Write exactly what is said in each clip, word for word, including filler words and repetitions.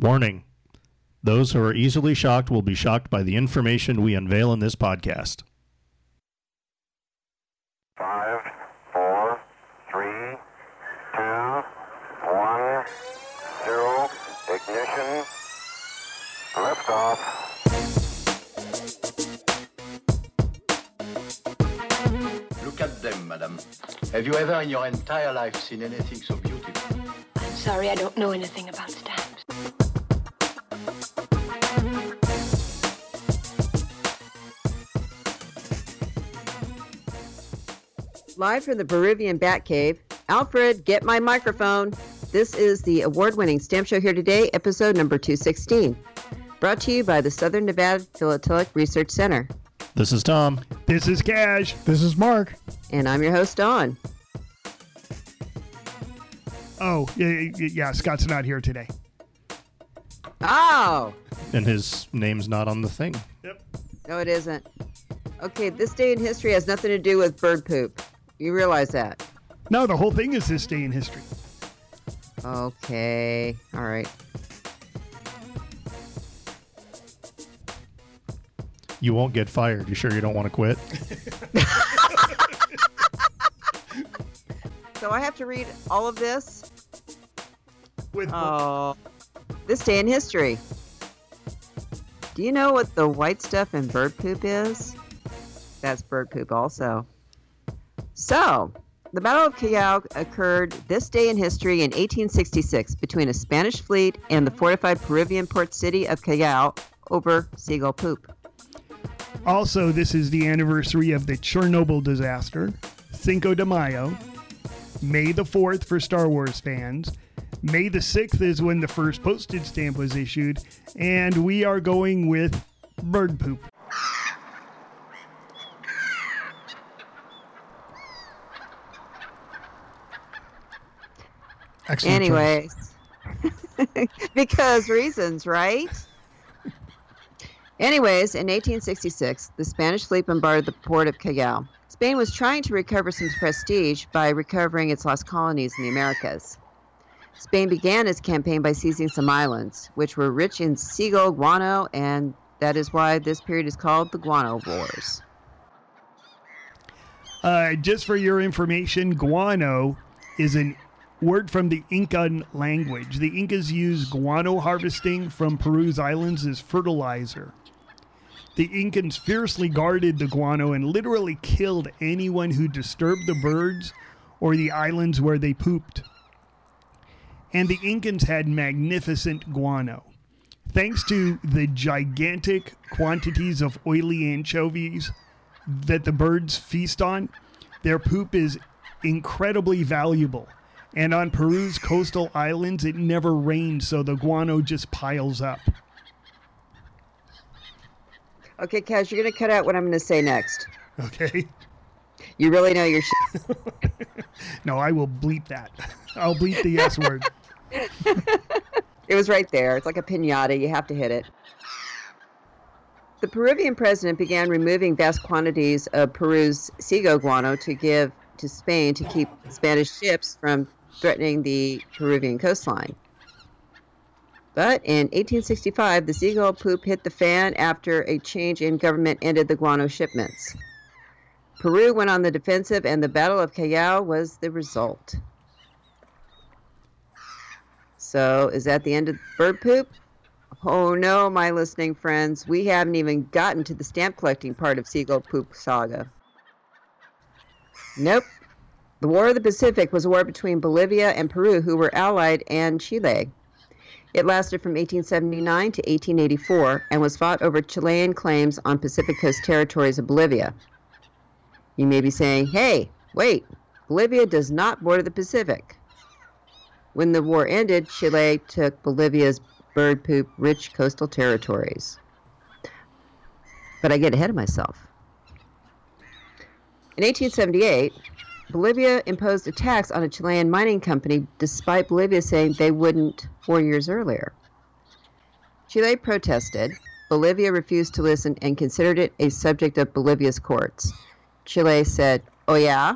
Warning, those who are easily shocked will be shocked by the information we unveil in this podcast. Five, four, three, two, one, zero, ignition, liftoff. Look at them, madam. Have you ever in your entire life seen anything so beautiful? I'm sorry, I don't know anything about stamps. Live from the Peruvian Bat Cave, Alfred, get my microphone. This is the award-winning Stamp Show Here Today, episode number two sixteen, brought to you by the Southern Nevada Philatelic Research Center. This is Tom. This is Cash. This is Mark. And I'm your host, Don. Oh, yeah, yeah, Scott's not here today. Oh! And his name's not on the thing. Yep. No, it isn't. Okay, this day in history has nothing to do with bird poop. You realize that? No, the whole thing is this day in history. Okay. All right. You won't get fired. You sure you don't want to quit? So I have to read all of this? With uh, this day in history. Do you know what the white stuff in bird poop is? That's bird poop also. So, the Battle of Callao occurred this day in history in eighteen sixty-six between a Spanish fleet and the fortified Peruvian port city of Callao over seagull poop. Also, this is the anniversary of the Chernobyl disaster, Cinco de Mayo, May the fourth for Star Wars fans, May the sixth is when the first postage stamp was issued, and we are going with bird poop. Excellent. Anyways, because reasons, right? Anyways, in eighteen sixty-six, the Spanish fleet bombarded the port of Callao. Spain was trying to recover some prestige by recovering its lost colonies in the Americas. Spain began its campaign by seizing some islands, which were rich in seagull guano, and that is why this period is called the Guano Wars. Uh, just for your information, guano is an word from the Incan language. The Incas used guano harvesting from Peru's islands as fertilizer. The Incans fiercely guarded the guano and literally killed anyone who disturbed the birds or the islands where they pooped. And the Incans had magnificent guano. Thanks to the gigantic quantities of oily anchovies that the birds feast on, their poop is incredibly valuable. And on Peru's coastal islands, it never rains, so the guano just piles up. Okay, Kaz, you're going to cut out what I'm going to say next. Okay. You really know your shit. No, I will bleep that. I'll bleep the S word. It was right there. It's like a piñata. You have to hit it. The Peruvian president began removing vast quantities of Peru's seagull guano to give to Spain to keep Spanish ships from threatening the Peruvian coastline. But in eighteen sixty-five, the seagull poop hit the fan after a change in government ended the guano shipments. Peru went on the defensive, and the Battle of Callao was the result. So, is that the end of bird poop? Oh no, my listening friends, we haven't even gotten to the stamp collecting part of seagull poop saga. Nope. The War of the Pacific was a war between Bolivia and Peru, who were allied, and Chile. It lasted from eighteen seventy-nine to eighteen eighty-four and was fought over Chilean claims on Pacific Coast territories of Bolivia. You may be saying, hey, wait, Bolivia does not border the Pacific. When the war ended, Chile took Bolivia's bird poop-rich coastal territories. But I get ahead of myself. In eighteen seventy-eight, Bolivia imposed a tax on a Chilean mining company, despite Bolivia saying they wouldn't four years earlier. Chile protested. Bolivia refused to listen and considered it a subject of Bolivia's courts. Chile said, oh yeah?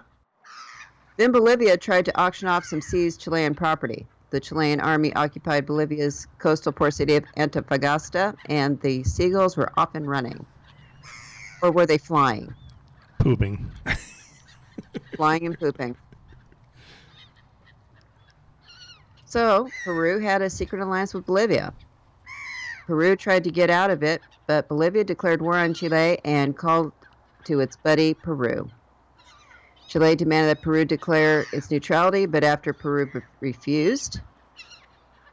Then Bolivia tried to auction off some seized Chilean property. the Chilean army occupied Bolivia's coastal port city of Antofagasta, and the seagulls were off and running. Or were they flying? Pooping. Flying and pooping. So, Peru had a secret alliance with Bolivia. Peru tried to get out of it, but Bolivia declared war on Chile and called to its buddy, Peru. Chile demanded that Peru declare its neutrality, but after Peru b- refused,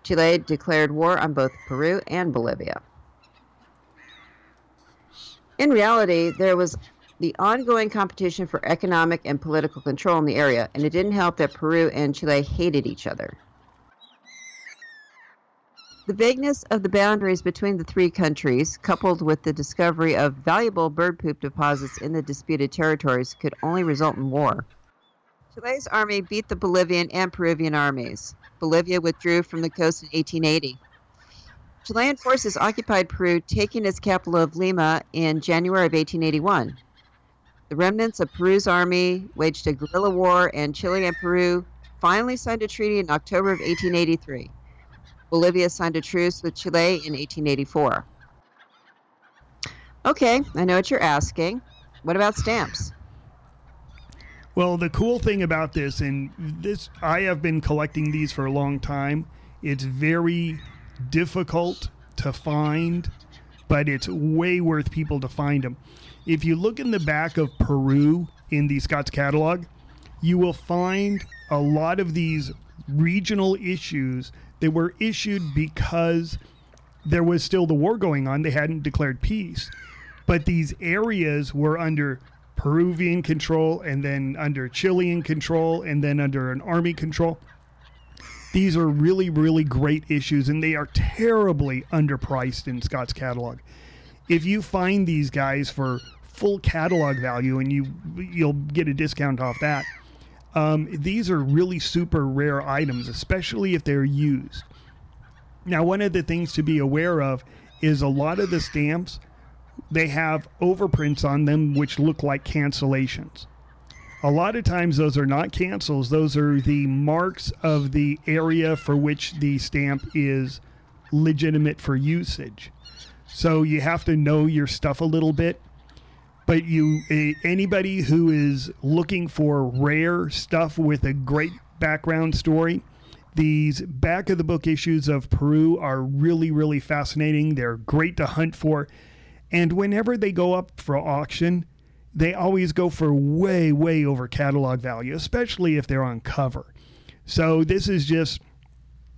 Chile declared war on both Peru and Bolivia. In reality, there was the ongoing competition for economic and political control in the area, and it didn't help that Peru and Chile hated each other. The vagueness of the boundaries between the three countries, coupled with the discovery of valuable bird poop deposits in the disputed territories, could only result in war. Chile's army beat the Bolivian and Peruvian armies. Bolivia withdrew from the coast in eighteen eighty. Chilean forces occupied Peru, taking its capital of Lima in January of eighteen eighty-one. The remnants of Peru's army waged a guerrilla war, and Chile and Peru finally signed a treaty in October of eighteen eighty-three. Bolivia signed a truce with Chile in eighteen eighty-four. Okay, I know what you're asking. What about stamps? Well, the cool thing about this, and this, I have been collecting these for a long time. It's very difficult to find, but it's way worth people to find them. If you look in the back of Peru in the Scott's catalog, you will find a lot of these regional issues. They were issued because there was still the war going on. They hadn't declared peace. But these areas were under Peruvian control, and then under Chilean control, and then under an army control. These are really, really great issues, and they are terribly underpriced in Scott's catalog. If you find these guys for full catalog value, and you, you'll get a discount off that. Um, these are really super rare items, especially if they're used. Now, one of the things to be aware of is a lot of the stamps, they have overprints on them which look like cancellations. A lot of times those are not cancels. Those are the marks of the area for which the stamp is legitimate for usage. So you have to know your stuff a little bit. But you, anybody who is looking for rare stuff with a great background story, these back of the book issues of Peru are really, really fascinating. They're great to hunt for. And whenever they go up for auction, they always go for way, way over catalog value, especially if they're on cover. So this is just,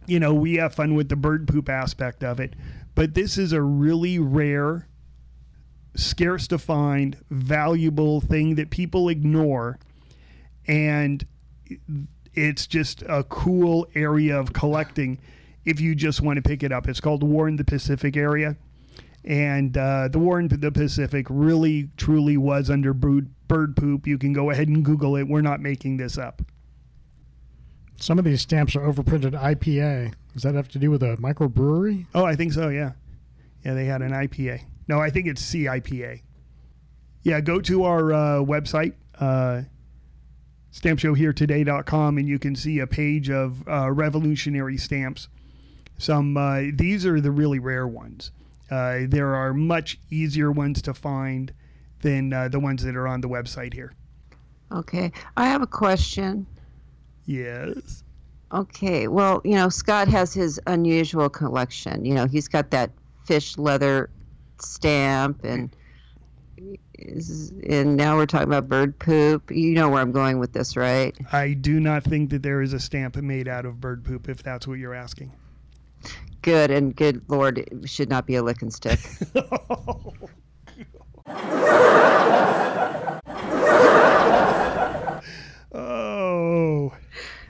you know, we have fun with the bird poop aspect of it. But this is a really rare, scarce to find, valuable thing that people ignore, and it's just a cool area of collecting if you just want to pick it up. It's called War in the Pacific area, and uh, the War in the Pacific really truly was under bird, bird poop. You can go ahead and Google it. We're not making this up. Some of these stamps are overprinted I P A. Does that have to do with a microbrewery? Oh, I think so, yeah. Yeah, they had an I P A. No, I think it's C I P A. Yeah, go to our uh, website, uh, stamp show here today dot com, and you can see a page of uh, revolutionary stamps. Some uh, these are the really rare ones. Uh, there are much easier ones to find than uh, the ones that are on the website here. Okay, I have a question. Yes. Okay, well, you know, Scott has his unusual collection. You know, he's got that fish leather stamp, and is, and now we're talking about bird poop. You know where I'm going with this, right? I do not think that there is a stamp made out of bird poop, if that's what you're asking. Good, and good Lord, it should not be a licking stick. Oh, oh.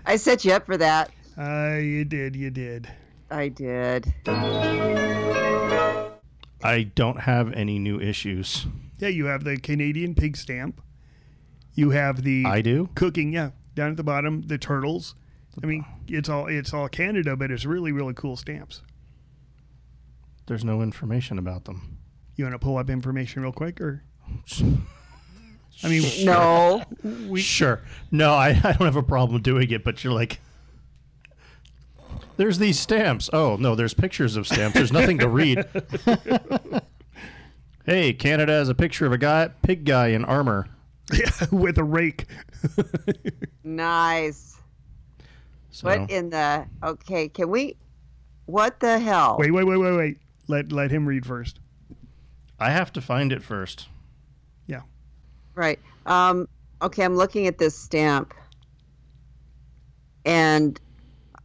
I set you up for that. Uh, you did, you did. I did. I don't have any new issues. Yeah, you have the Canadian pig stamp. You have the I do cooking, yeah, down at the bottom, the turtles. I mean, it's all it's all Canada, but it's really, really cool stamps. There's no information about them. You want to pull up information real quick, or? I mean, sure. No. We... Sure. No, I, I don't have a problem doing it, but you're like, there's these stamps. Oh, no, there's pictures of stamps. There's nothing to read. Hey, Canada has a picture of a guy, pig guy in armor. Yeah, with a rake. Nice. So. What in the... Okay, can we... What the hell? Wait, wait, wait, wait, wait. Let, let him read first. I have to find it first. Yeah. Right. Um, okay, I'm looking at this stamp. And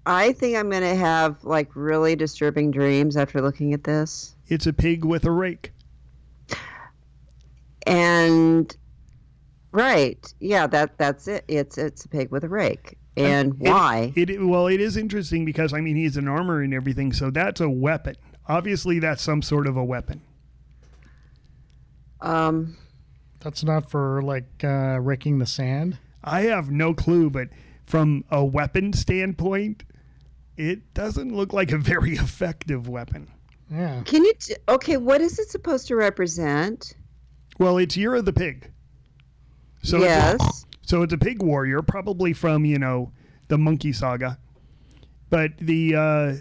I think I'm going to have, like, really disturbing dreams after looking at this. It's a pig with a rake. And... Right. Yeah, that that's it. It's it's a pig with a rake. And it, why? It, it well, it is interesting because, I mean, he's in armor and everything, so that's a weapon. Obviously, that's some sort of a weapon. Um, That's not for, like, uh, raking the sand? I have no clue, but from a weapon standpoint, it doesn't look like a very effective weapon. Yeah. Can you... T- okay, what is it supposed to represent? Well, it's Year of the Pig. So yes. It's a, so it's a pig warrior, probably from, you know, the Monkey Saga. But the uh,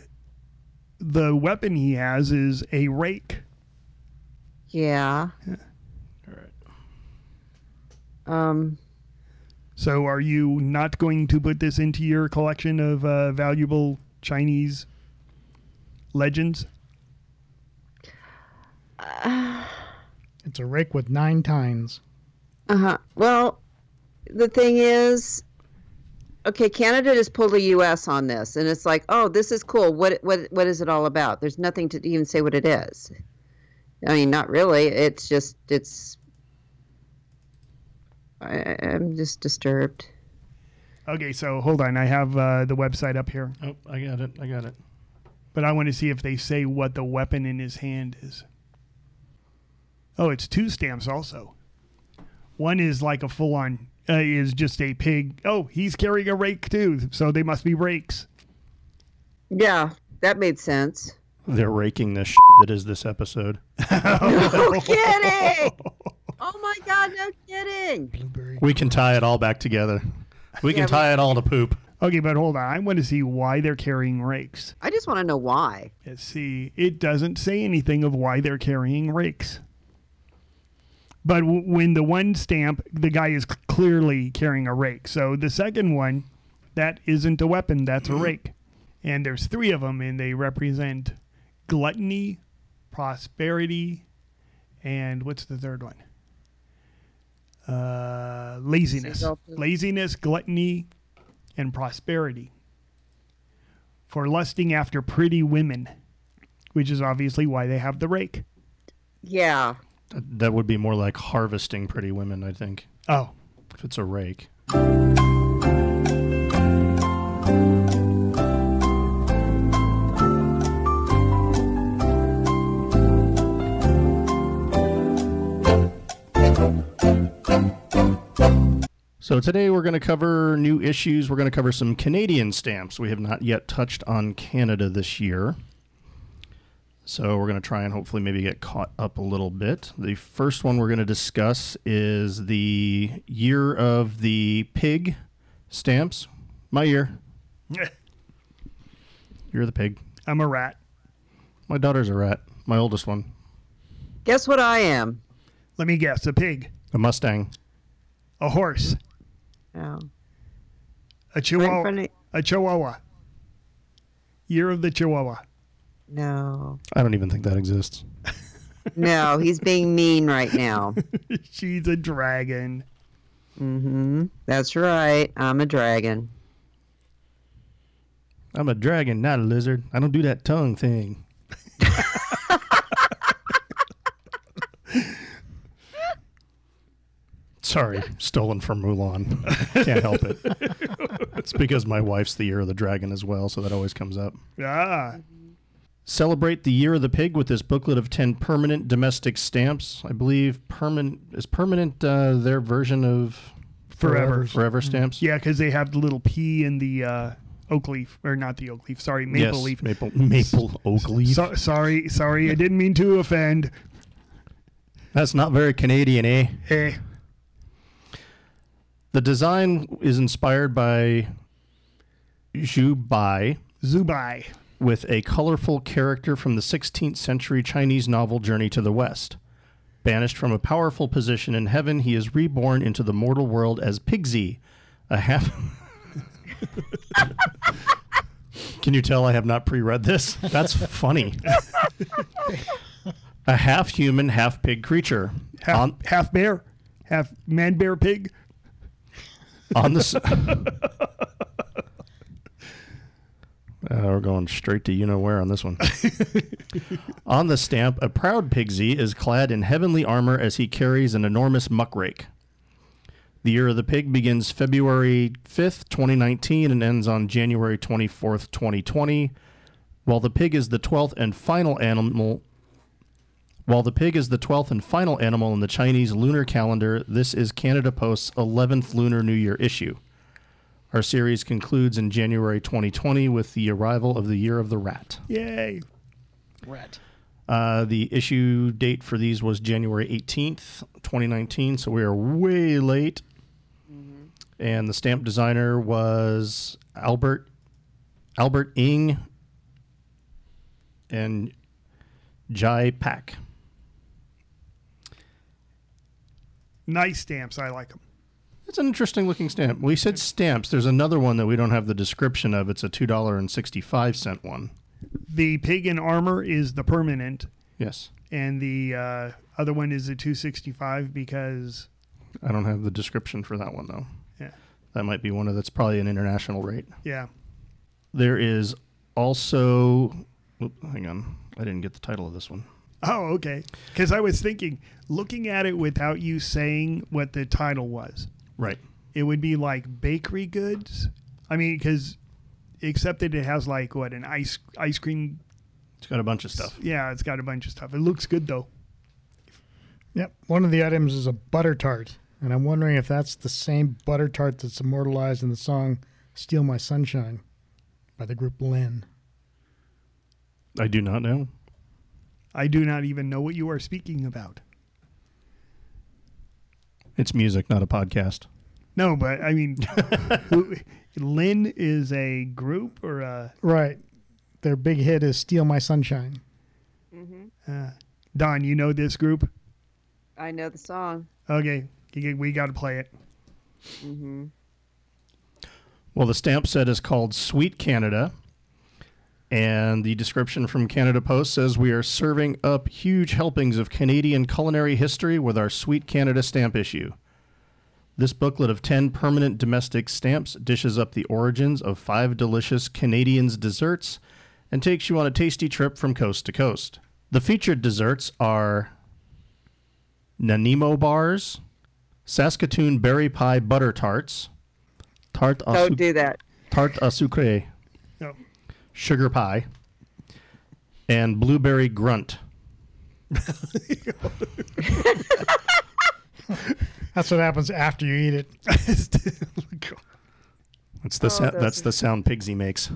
the weapon he has is a rake. Yeah. yeah. All right. Um. So are you not going to put this into your collection of uh, valuable Chinese legends? Uh, it's a rake with nine tines. Uh-huh. Well, the thing is, okay, Canada just pulled the U S on this, and it's like, oh, this is cool. What what what is it all about? There's nothing to even say what it is. I mean, not really. It's just, it's, I, I'm just disturbed. Okay, so hold on. I have uh, the website up here. Oh, I got it. I got it. But I want to see if they say what the weapon in his hand is. Oh, it's two stamps also. One is like a full-on, uh, is just a pig. Oh, he's carrying a rake, too, so they must be rakes. Yeah, that made sense. They're raking the shit that is this episode. No kidding! Oh, my God, no kidding! Blueberry. We can tie it all back together. We can yeah, tie we... it all to poop. Okay, but hold on. I want to see why they're carrying rakes. I just want to know why. Let's see. It doesn't say anything of why they're carrying rakes. But when the one stamp, the guy is clearly carrying a rake. So the second one, that isn't a weapon, that's a rake. And there's three of them, and they represent gluttony, prosperity, and what's the third one? Uh, laziness. Laziness, gluttony, and prosperity. For lusting after pretty women, which is obviously why they have the rake. Yeah. That would be more like harvesting pretty women, I think. Oh. If it's a rake. So today we're going to cover new issues. We're going to cover some Canadian stamps. We have not yet touched on Canada this year. So we're going to try and hopefully maybe get caught up a little bit. The first one we're going to discuss is the Year of the Pig stamps. My year. Year of the Pig. I'm a rat. My daughter's a rat. My oldest one. Guess what I am? Let me guess. A pig. A Mustang. A horse. Oh. A chihuahua. Of- a chihuahua. Year of the Chihuahua. No. I don't even think that exists. No, he's being mean right now. She's a dragon. Mm-hmm. That's right. I'm a dragon. I'm a dragon, not a lizard. I don't do that tongue thing. Sorry, stolen from Mulan. Can't help it. It's because my wife's the Year of the Dragon as well, so that always comes up. Ah. Celebrate the Year of the Pig with this booklet of ten permanent domestic stamps. I believe permanent is permanent uh, their version of forever forever, forever stamps. Yeah, because they have the little P in the uh, oak leaf, or not the oak leaf. Sorry, maple yes, leaf. Maple maple oak leaf. So, sorry, sorry, I didn't mean to offend. That's not very Canadian, eh? Eh. The design is inspired by Zhu Bajie. Zhu Bajie, with a colorful character from the sixteenth century Chinese novel Journey to the West. Banished from a powerful position in heaven, he is reborn into the mortal world as Pigsy, a half... Can you tell I have not pre-read this? That's funny. A half-human, half-pig creature. Half, on... half bear, half man-bear pig. On the... Uh, we're going straight to you-know-where on this one. On the stamp, a proud Pigsy is clad in heavenly armor as he carries an enormous muckrake. The Year of the Pig begins February fifth, twenty nineteen, and ends on January twenty-fourth, twenty twenty. While the pig is the twelfth and final animal... While the pig is the twelfth and final animal in the Chinese lunar calendar, this is Canada Post's eleventh Lunar New Year issue. Our series concludes in January twenty twenty with the arrival of the Year of the Rat. Yay! Rat. Uh, the issue date for these was January eighteenth, twenty nineteen, so we are way late. Mm-hmm. And the stamp designer was Albert Albert Ng and Jai Pak. Nice stamps. I like them. It's an interesting looking stamp. We said stamps. There's another one that we don't have the description of. It's a two dollars and sixty-five cents one. The pig in armor is the permanent. Yes. And the uh, other one is a two dollars and sixty-five cents because... I don't have the description for that one, though. Yeah. That might be one of that's probably an international rate. Yeah. There is also... Oop, hang on. I didn't get the title of this one. Oh, okay. Because I was thinking, looking at it without you saying what the title was. Right. It would be like bakery goods. I mean, because except that it has like, what, an ice ice cream. It's got a bunch of stuff. Yeah, it's got a bunch of stuff. It looks good, though. Yep. One of the items is a butter tart. And I'm wondering if that's the same butter tart that's immortalized in the song Steal My Sunshine by the group Lynn. I do not know. I do not even know what you are speaking about. It's music, not a podcast. No, but I mean, Lynn is a group or a... Right. Their big hit is Steal My Sunshine. Mm-hmm. Uh, Don, you know this group? I know the song. Okay. We got to play it. Mm-hmm. Well, the stamp set is called Sweet Canada. And the description from Canada Post says we are serving up huge helpings of Canadian culinary history with our Sweet Canada stamp issue. This booklet of ten permanent domestic stamps dishes up the origins of five delicious Canadians' desserts and takes you on a tasty trip from coast to coast. The featured desserts are Nanaimo bars, Saskatoon berry pie butter tarts, Tarte à Sucre. Don't do that. Tarte à Sucre. No. Sugar pie, and Blueberry Grunt. That's what happens after you eat it. That's the, oh, sa- that's the sound Pigsy makes.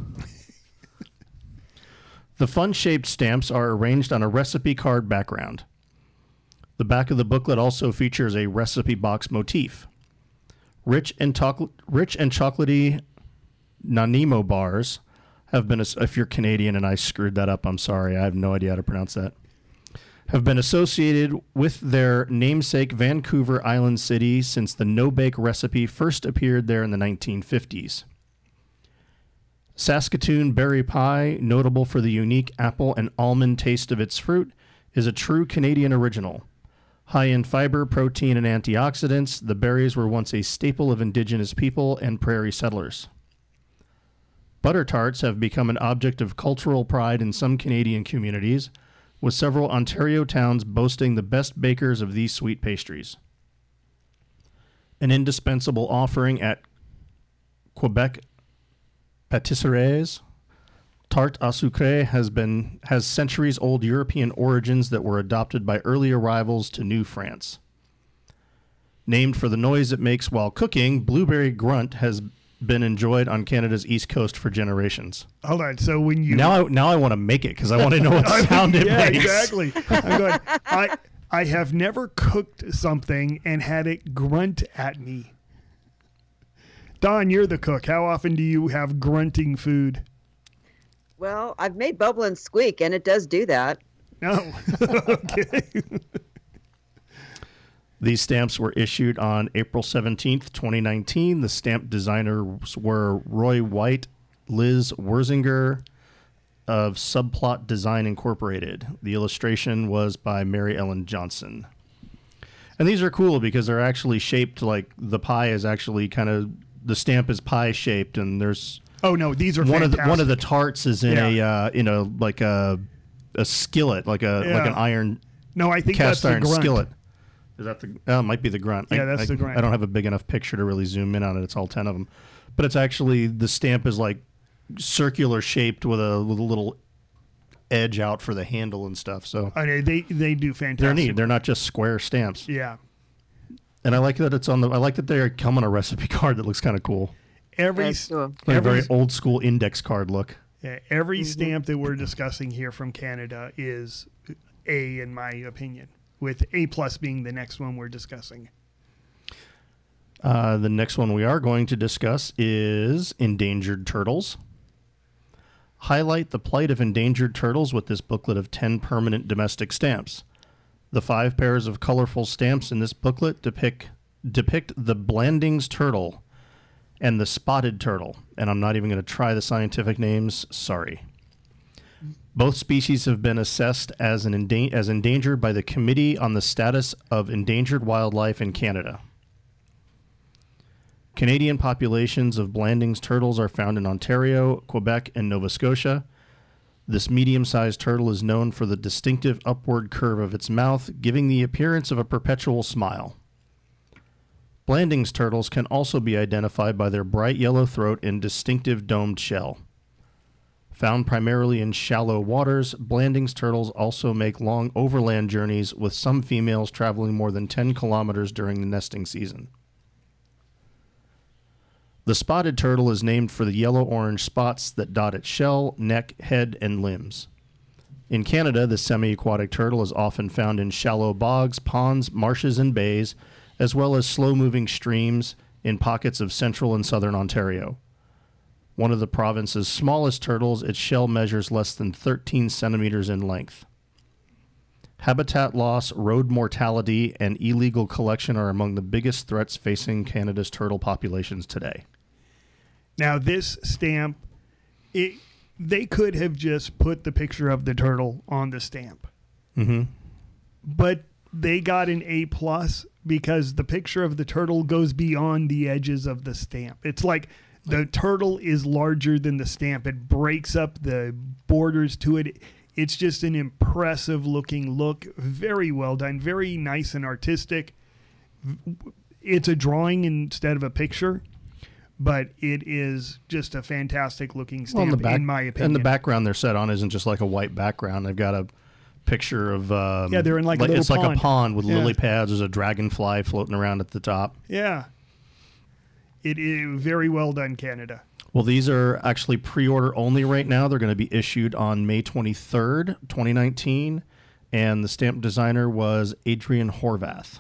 The fun-shaped stamps are arranged on a recipe card background. The back of the booklet also features a recipe box motif. Rich and, to- rich and chocolatey Nanaimo bars... have been, if you're Canadian and I screwed that up, I'm sorry. I have no idea how to pronounce that. Have been associated with their namesake Vancouver Island city since the no-bake recipe first appeared there in the nineteen fifties. Saskatoon berry pie, notable for the unique apple and almond taste of its fruit, is a true Canadian original. High in fiber, protein, and antioxidants, the berries were once a staple of Indigenous people and prairie settlers. Butter tarts have become an object of cultural pride in some Canadian communities, with several Ontario towns boasting the best bakers of these sweet pastries. An indispensable offering at Quebec pâtisseries, Tarte à Sucre has been has centuries-old European origins that were adopted by early arrivals to New France. Named for the noise it makes while cooking, Blueberry Grunt has been enjoyed on Canada's East Coast for generations. Hold on, so when you... Now I, now I want to make it, because I want to know what sound it yeah, makes. Yeah, exactly. I'm going, I, I have never cooked something and had it grunt at me. Don, you're the cook. How often do you have grunting food? Well, I've made bubble and squeak, and it does do that. No. Okay. These stamps were issued on April seventeenth, twenty nineteen. The stamp designers were Roy White, Liz Werzinger of Subplot Design Incorporated. The illustration was by Mary Ellen Johnson. And these are cool because they're actually shaped like the pie is actually kind of, the stamp is pie-shaped, and there's... Oh, no, these are one fantastic. Of the, one of the tarts is in yeah. a, uh, you know, like a a skillet, like a yeah. like an iron No, I think cast that's iron the grunt. skillet. Is that the oh, it might be the grunt. Yeah, I, that's I, the grunt. I don't have a big enough picture to really zoom in on it. It's all ten of them. But it's actually, the stamp is like circular shaped with a, with a little edge out for the handle and stuff. So okay, they they do fantastic. They're neat. They're not just square stamps. Yeah. And I like that it's on the I like that they come on a recipe card that looks kind of cool. Every, cool. every a very old school index card look. Yeah, every stamp that we're discussing here from Canada is A, in my opinion, with A plus being the next one we're discussing. Uh, the next one we are going to discuss is endangered turtles. Highlight the plight of endangered turtles with this booklet of ten permanent domestic stamps. The five pairs of colorful stamps in this booklet depict depict the Blanding's turtle and the spotted turtle, and I'm not even going to try the scientific names, sorry. Both species have been assessed as an endang- as endangered by the Committee on the Status of Endangered Wildlife in Canada. Canadian populations of Blanding's turtles are found in Ontario, Quebec, and Nova Scotia. This medium-sized turtle is known for the distinctive upward curve of its mouth, giving the appearance of a perpetual smile. Blanding's turtles can also be identified by their bright yellow throat and distinctive domed shell. Found primarily in shallow waters, Blanding's turtles also make long overland journeys, with some females traveling more than ten kilometers during the nesting season. The spotted turtle is named for the yellow-orange spots that dot its shell, neck, head, and limbs. In Canada, the semi-aquatic turtle is often found in shallow bogs, ponds, marshes, and bays, as well as slow-moving streams in pockets of central and southern Ontario. One of the province's smallest turtles, its shell measures less than thirteen centimeters in length. Habitat loss, road mortality, and illegal collection are among the biggest threats facing Canada's turtle populations today. Now, this stamp, it, they could have just put the picture of the turtle on the stamp. Mm-hmm. But they got an A plus because the picture of the turtle goes beyond the edges of the stamp. It's like the turtle is larger than the stamp. It breaks up the borders to it. It's just an impressive looking look. Very well done. Very nice and artistic. It's a drawing instead of a picture, but it is just a fantastic looking stamp, well, in, back, in my opinion. And the background they're set on isn't just like a white background. They've got a picture of um, yeah, they're in like a it's pond. like a pond with yeah. lily pads. There's a dragonfly floating around at the top. Yeah, it is very well done, Canada. Well, these are actually pre-order only right now. They're going to be issued on May twenty-third, twenty nineteen, and the stamp designer was Adrian Horvath.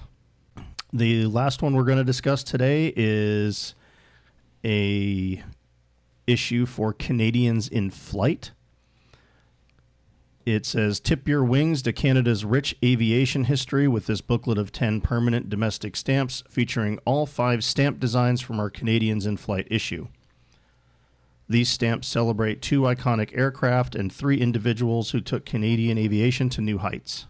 The last one we're going to discuss today is a issue for Canadians in flight. It says, tip your wings to Canada's rich aviation history with this booklet of ten permanent domestic stamps featuring all five stamp designs from our Canadians in Flight issue. These stamps celebrate two iconic aircraft and three individuals who took Canadian aviation to new heights.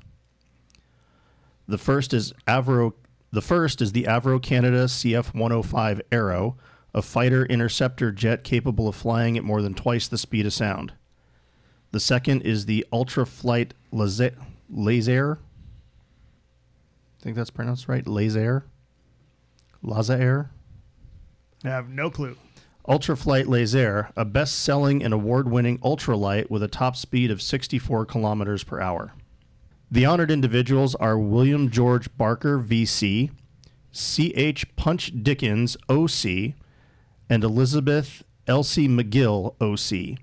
The first is Avro, the first is the Avro Canada C F one oh five Arrow, a fighter interceptor jet capable of flying at more than twice the speed of sound. The second is the Ultraflight Lazair. I think that's pronounced right. Lazair. Lazair. I have no clue. Ultraflight Lazair, a best-selling and award-winning ultralight with a top speed of sixty-four kilometers per hour. The honored individuals are William George Barker, V C, C H Punch Dickens, O C, and Elizabeth Elsie McGill, O C.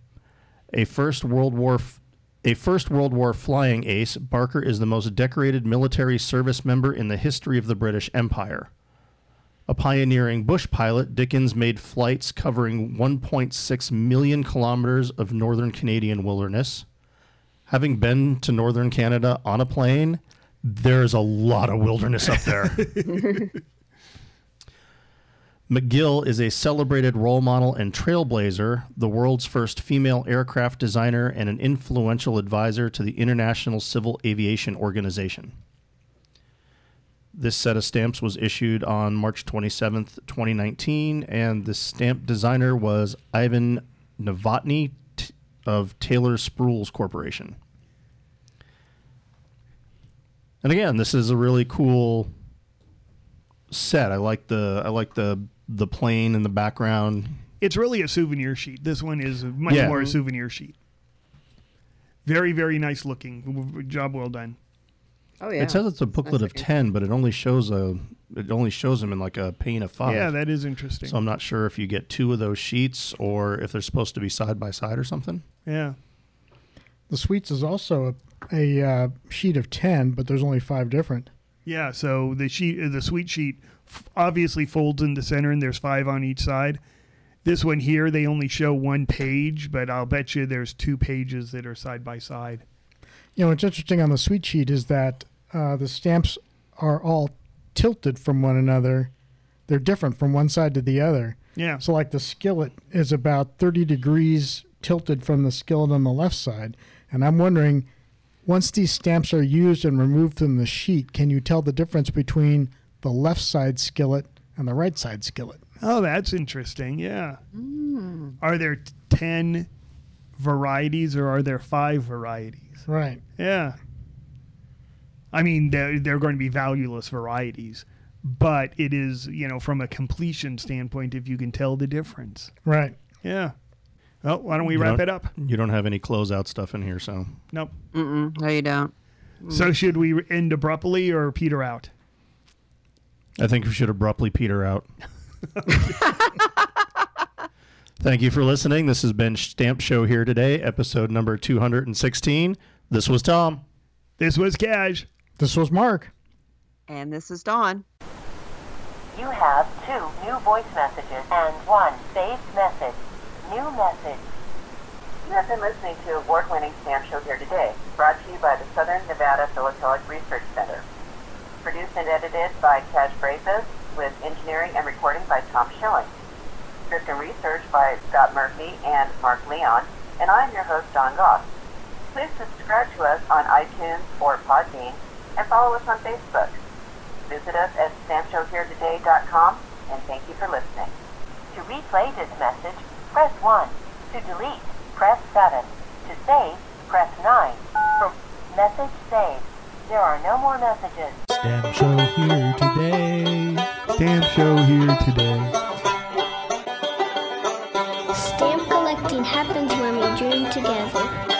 A first World War, a first World War flying ace, Barker is the most decorated military service member in the history of the British Empire. A pioneering bush pilot, Dickens made flights covering one point six million kilometers of northern Canadian wilderness. Having been to northern Canada on a plane, there's a lot of wilderness up there. McGill is a celebrated role model and trailblazer, the world's first female aircraft designer, and an influential advisor to the International Civil Aviation Organization. This set of stamps was issued on March twenty-seventh, twenty nineteen, and the stamp designer was Ivan Novotny t- of Taylor Sprouls Corporation. And again, this is a really cool set. I like the I like the the plane in the background. It's really a souvenir sheet. This one is much yeah. more a souvenir sheet. Very, very nice looking. Job well done. Oh, yeah. It says it's a booklet nice of ten, but it only shows a it only shows them in like a pane of five. Yeah, that is interesting. So I'm not sure if you get two of those sheets or if they're supposed to be side by side or something. Yeah. The sweets is also a, a uh, sheet of ten, but there's only five different. Yeah, so the sheet the sweet sheet f- obviously folds in the center, and there's five on each side. This one here, they only show one page, but I'll bet you there's two pages that are side by side. You know, what's interesting on the sweet sheet is that uh, the stamps are all tilted from one another. They're different from one side to the other. Yeah. So, like, the skillet is about thirty degrees tilted from the skillet on the left side. And I'm wondering, once these stamps are used and removed from the sheet, can you tell the difference between the left side skillet and the right side skillet? Oh, that's interesting. Yeah. Mm. Are there ten varieties or are there five varieties? Right. Yeah. I mean, they're, they're going to be valueless varieties, but it is, you know, from a completion standpoint, if you can tell the difference. Right. Yeah. Well, why don't we you wrap don't, it up? You don't have any closeout stuff in here, so. Nope. Mm-mm. No, you don't. Mm. So should we end abruptly or peter out? I think we should abruptly peter out. Thank you for listening. This has been Stamp Show Here Today, episode number two hundred sixteen. This was Tom. This was Cash. This was Mark. And this is Dawn. You have two new voice messages and one saved message. New message. You have been listening to award-winning Stamp Show Here Today, brought to you by the Southern Nevada Philatelic Research Center. Produced and edited by Tad Brazos, with engineering and recording by Tom Schilling. Script and research by Scott Murphy and Mark Leon, and I'm your host, Don Goss. Please subscribe to us on iTunes or Podbean, and follow us on Facebook. Visit us at stamp show here today dot com, and thank you for listening. To replay this message, press one. To delete, press seven. To save, press nine. For message saved. There are no more messages. Stamp Show Here Today. Stamp Show Here Today. Stamp collecting happens when we dream together.